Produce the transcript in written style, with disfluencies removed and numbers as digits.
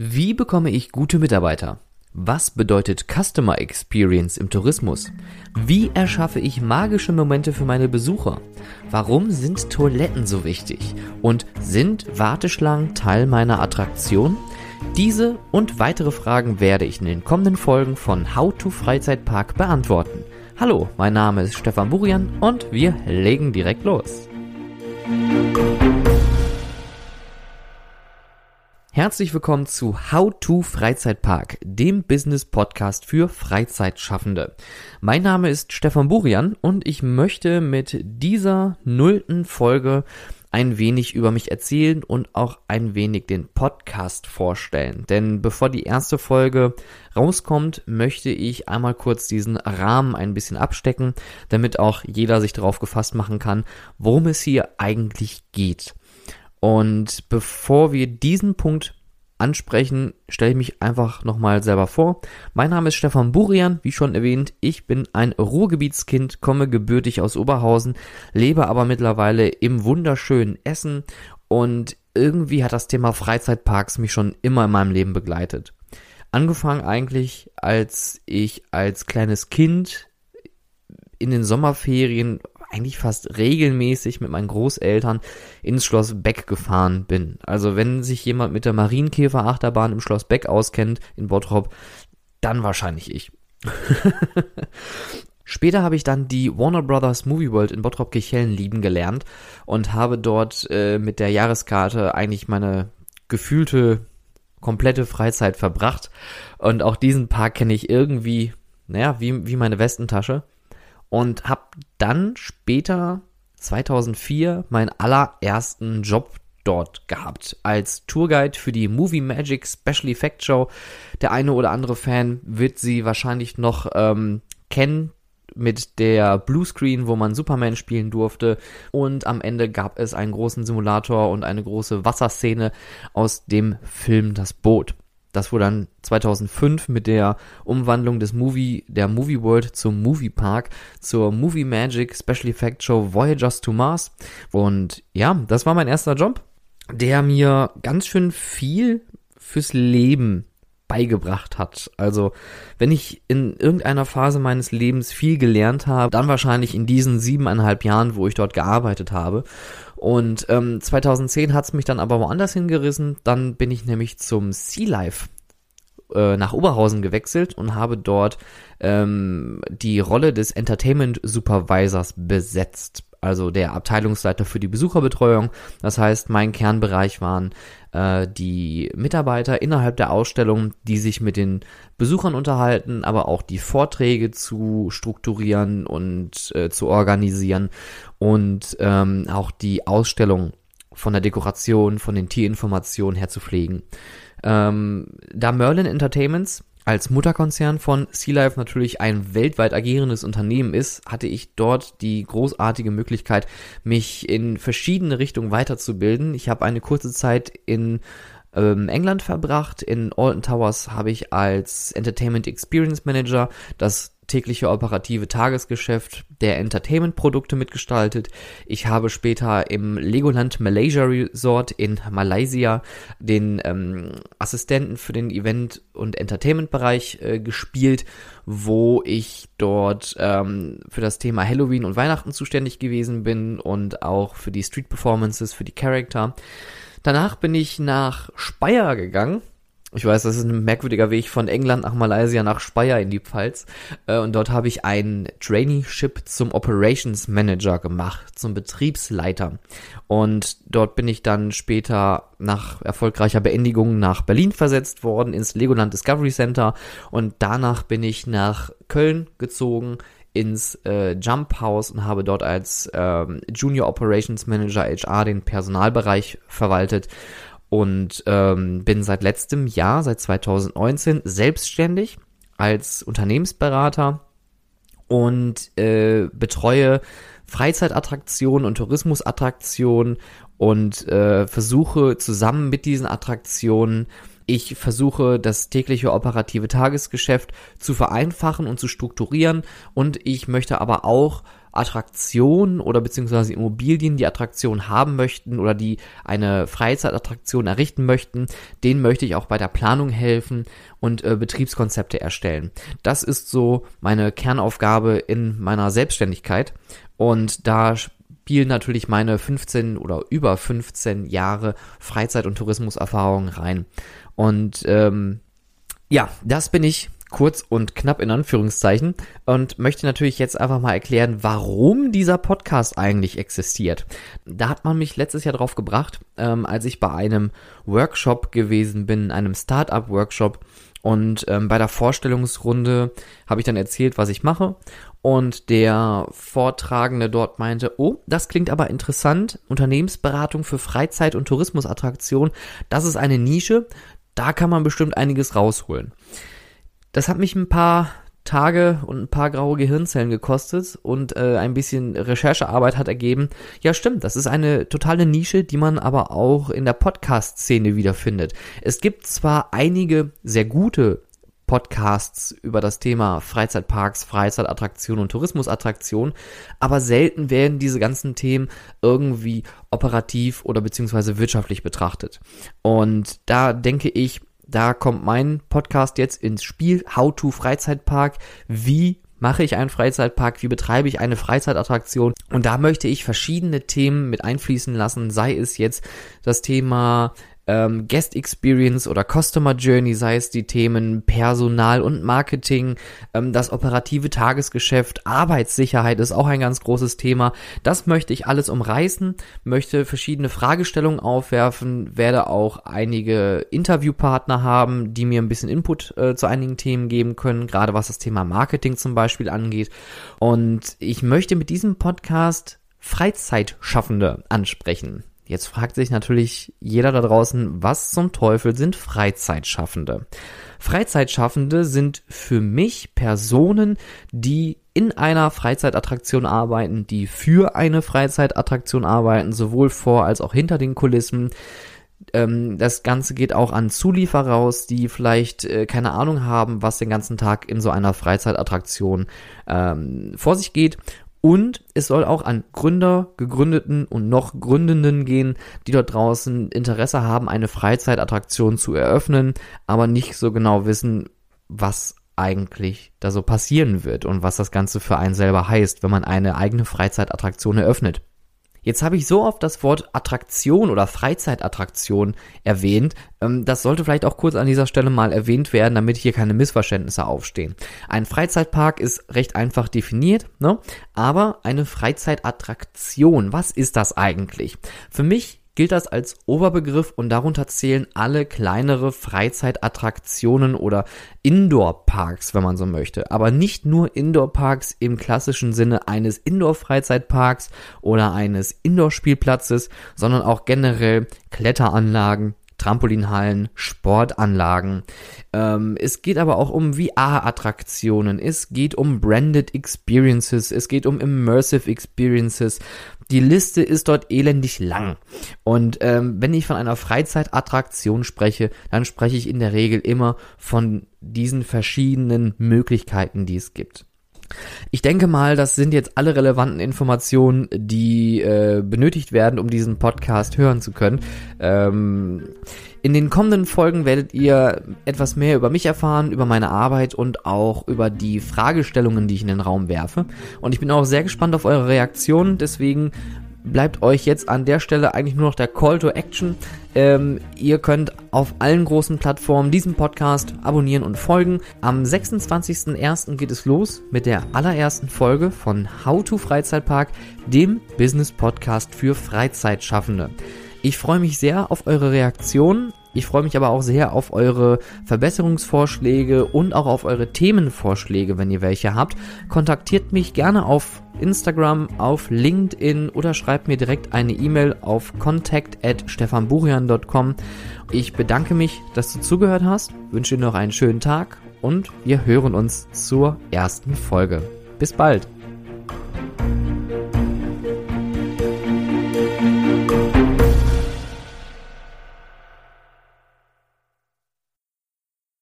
Wie bekomme ich gute Mitarbeiter? Was bedeutet Customer Experience im Tourismus? Wie erschaffe ich magische Momente für meine Besucher? Warum sind Toiletten so wichtig? Und sind Warteschlangen Teil meiner Attraktion? Diese und weitere Fragen werde ich in den kommenden Folgen von How to Freizeitpark beantworten. Hallo, mein Name ist Stefan Burian und wir legen direkt los. Herzlich willkommen zu How to Freizeitpark, dem Business-Podcast für Freizeitschaffende. Mein Name ist Stefan Burian und ich möchte mit dieser 0. Folge ein wenig über mich erzählen und auch ein wenig den Podcast vorstellen. Denn bevor die erste Folge rauskommt, möchte ich einmal kurz diesen Rahmen ein bisschen abstecken, damit auch jeder sich darauf gefasst machen kann, worum es hier eigentlich geht. Und bevor wir diesen Punkt ansprechen, stelle ich mich einfach nochmal selber vor. Mein Name ist Stefan Burian, wie schon erwähnt. Ich bin ein Ruhrgebietskind, komme gebürtig aus Oberhausen, lebe aber mittlerweile im wunderschönen Essen und irgendwie hat das Thema Freizeitparks mich schon immer in meinem Leben begleitet. Angefangen eigentlich, als ich als kleines Kind in den Sommerferien eigentlich fast regelmäßig mit meinen Großeltern ins Schloss Beck gefahren bin. Also wenn sich jemand mit der Marienkäferachterbahn im Schloss Beck auskennt, in Bottrop, dann wahrscheinlich ich. Später habe ich dann die Warner Brothers Movie World in Bottrop-Kirchhellen lieben gelernt und habe dort mit der Jahreskarte eigentlich meine gefühlte, komplette Freizeit verbracht. Und auch diesen Park kenne ich irgendwie, naja, wie meine Westentasche. Und habe dann später, 2004, meinen allerersten Job dort gehabt. Als Tourguide für die Movie Magic Special Effect Show. Der eine oder andere Fan wird sie wahrscheinlich noch kennen mit der Bluescreen, wo man Superman spielen durfte. Und am Ende gab es einen großen Simulator und eine große Wasserszene aus dem Film Das Boot. Das wurde dann 2005 mit der Umwandlung der Movie World zum Movie Park, zur Movie Magic Special Effect Show Voyagers to Mars. Und ja, das war mein erster Job, der mir ganz schön viel fürs Leben beigebracht hat. Also wenn ich in irgendeiner Phase meines Lebens viel gelernt habe, dann wahrscheinlich in diesen 7,5 Jahren, wo ich dort gearbeitet habe. Und 2010 hat es mich dann aber woanders hingerissen. Dann bin ich nämlich zum Sea Life nach Oberhausen gewechselt und habe dort die Rolle des Entertainment Supervisors besetzt. Also der Abteilungsleiter für die Besucherbetreuung. Das heißt, mein Kernbereich waren die Mitarbeiter innerhalb der Ausstellung, die sich mit den Besuchern unterhalten, aber auch die Vorträge zu strukturieren und zu organisieren und auch die Ausstellung von der Dekoration, von den Tierinformationen her zu pflegen. Da Merlin Entertainments als Mutterkonzern von Sea Life natürlich ein weltweit agierendes Unternehmen ist, hatte ich dort die großartige Möglichkeit, mich in verschiedene Richtungen weiterzubilden. Ich habe eine kurze Zeit in England verbracht. In Alton Towers habe ich als Entertainment Experience Manager das tägliche operative Tagesgeschäft der Entertainment-Produkte mitgestaltet. Ich habe später im Legoland Malaysia Resort in Malaysia den Assistenten für den Event- und Entertainment-Bereich gespielt, wo ich dort für das Thema Halloween und Weihnachten zuständig gewesen bin und auch für die Street-Performances, für die Charakter. Danach bin ich nach Speyer gegangen. Ich weiß, das ist ein merkwürdiger Weg von England nach Malaysia, nach Speyer in die Pfalz. Und dort habe ich ein Traineeship zum Operations Manager gemacht, zum Betriebsleiter. Und dort bin ich dann später nach erfolgreicher Beendigung nach Berlin versetzt worden, ins Legoland Discovery Center. Und danach bin ich nach Köln gezogen, ins Jump House und habe dort als Junior Operations Manager HR den Personalbereich verwaltet. Und bin seit letztem Jahr, seit 2019, selbstständig als Unternehmensberater und betreue Freizeitattraktionen und Tourismusattraktionen und versuche zusammen mit diesen Attraktionen, ich versuche das tägliche operative Tagesgeschäft zu vereinfachen und zu strukturieren und ich möchte aber auch Attraktionen oder beziehungsweise Immobilien, die Attraktionen haben möchten oder die eine Freizeitattraktion errichten möchten, denen möchte ich auch bei der Planung helfen und Betriebskonzepte erstellen. Das ist so meine Kernaufgabe in meiner Selbstständigkeit und da spielen natürlich meine 15 oder über 15 Jahre Freizeit- und Tourismuserfahrung rein. Und ja, das bin ich kurz und knapp in Anführungszeichen und möchte natürlich jetzt einfach mal erklären, warum dieser Podcast eigentlich existiert. Da hat man mich letztes Jahr drauf gebracht, als ich bei einem Workshop gewesen bin, einem Startup-Workshop und bei der Vorstellungsrunde habe ich dann erzählt, was ich mache und der Vortragende dort meinte, oh, das klingt aber interessant, Unternehmensberatung für Freizeit- und Tourismusattraktion, das ist eine Nische, da kann man bestimmt einiges rausholen. Das hat mich ein paar Tage und ein paar graue Gehirnzellen gekostet und ein bisschen Recherchearbeit hat ergeben, ja stimmt, das ist eine totale Nische, die man aber auch in der Podcast-Szene wiederfindet. Es gibt zwar einige sehr gute Podcasts über das Thema Freizeitparks, Freizeitattraktionen und Tourismusattraktionen, aber selten werden diese ganzen Themen irgendwie operativ oder beziehungsweise wirtschaftlich betrachtet. Und da denke ich, da kommt mein Podcast jetzt ins Spiel, How to Freizeitpark, wie mache ich einen Freizeitpark, wie betreibe ich eine Freizeitattraktion und da möchte ich verschiedene Themen mit einfließen lassen, sei es jetzt das Thema Guest Experience oder Customer Journey, sei es die Themen Personal und Marketing, das operative Tagesgeschäft, Arbeitssicherheit ist auch ein ganz großes Thema. Das möchte ich alles umreißen, möchte verschiedene Fragestellungen aufwerfen, werde auch einige Interviewpartner haben, die mir ein bisschen Input zu einigen Themen geben können, gerade was das Thema Marketing zum Beispiel angeht. Und ich möchte mit diesem Podcast Freizeitschaffende ansprechen. Jetzt fragt sich natürlich jeder da draußen, was zum Teufel sind Freizeitschaffende? Freizeitschaffende sind für mich Personen, die in einer Freizeitattraktion arbeiten, die für eine Freizeitattraktion arbeiten, sowohl vor als auch hinter den Kulissen. Das Ganze geht auch an Zulieferer raus, die vielleicht keine Ahnung haben, was den ganzen Tag in so einer Freizeitattraktion vor sich geht. Und es soll auch an Gründer, Gegründeten und noch Gründenden gehen, die dort draußen Interesse haben, eine Freizeitattraktion zu eröffnen, aber nicht so genau wissen, was eigentlich da so passieren wird und was das Ganze für einen selber heißt, wenn man eine eigene Freizeitattraktion eröffnet. Jetzt habe ich so oft das Wort Attraktion oder Freizeitattraktion erwähnt, das sollte vielleicht auch kurz an dieser Stelle mal erwähnt werden, damit hier keine Missverständnisse aufstehen. Ein Freizeitpark ist recht einfach definiert, ne? Aber eine Freizeitattraktion, was ist das eigentlich? Für mich gilt das als Oberbegriff und darunter zählen alle kleinere Freizeitattraktionen oder Indoor-Parks, wenn man so möchte. Aber nicht nur Indoor-Parks im klassischen Sinne eines Indoor-Freizeitparks oder eines Indoor-Spielplatzes, sondern auch generell Kletteranlagen, Trampolinhallen, Sportanlagen. Es geht aber auch um VR-Attraktionen, es geht um Branded Experiences, es geht um Immersive Experiences. Die Liste ist dort elendig lang. Und wenn ich von einer Freizeitattraktion spreche, dann spreche ich in der Regel immer von diesen verschiedenen Möglichkeiten, die es gibt. Ich denke mal, das sind jetzt alle relevanten Informationen, die benötigt werden, um diesen Podcast hören zu können. In den kommenden Folgen werdet ihr etwas mehr über mich erfahren, über meine Arbeit und auch über die Fragestellungen, die ich in den Raum werfe. Und ich bin auch sehr gespannt auf eure Reaktionen, deswegen bleibt euch jetzt an der Stelle eigentlich nur noch der Call to Action. Ihr könnt auf allen großen Plattformen diesen Podcast abonnieren und folgen. Am 26.01. geht es los mit der allerersten Folge von How to Freizeitpark, dem Business-Podcast für Freizeitschaffende. Ich freue mich sehr auf eure Reaktionen. Ich freue mich aber auch sehr auf eure Verbesserungsvorschläge und auch auf eure Themenvorschläge, wenn ihr welche habt. Kontaktiert mich gerne auf Instagram, auf LinkedIn oder schreibt mir direkt eine E-Mail auf contact@stefanburian.com. Ich bedanke mich, dass du zugehört hast, wünsche dir noch einen schönen Tag und wir hören uns zur ersten Folge. Bis bald!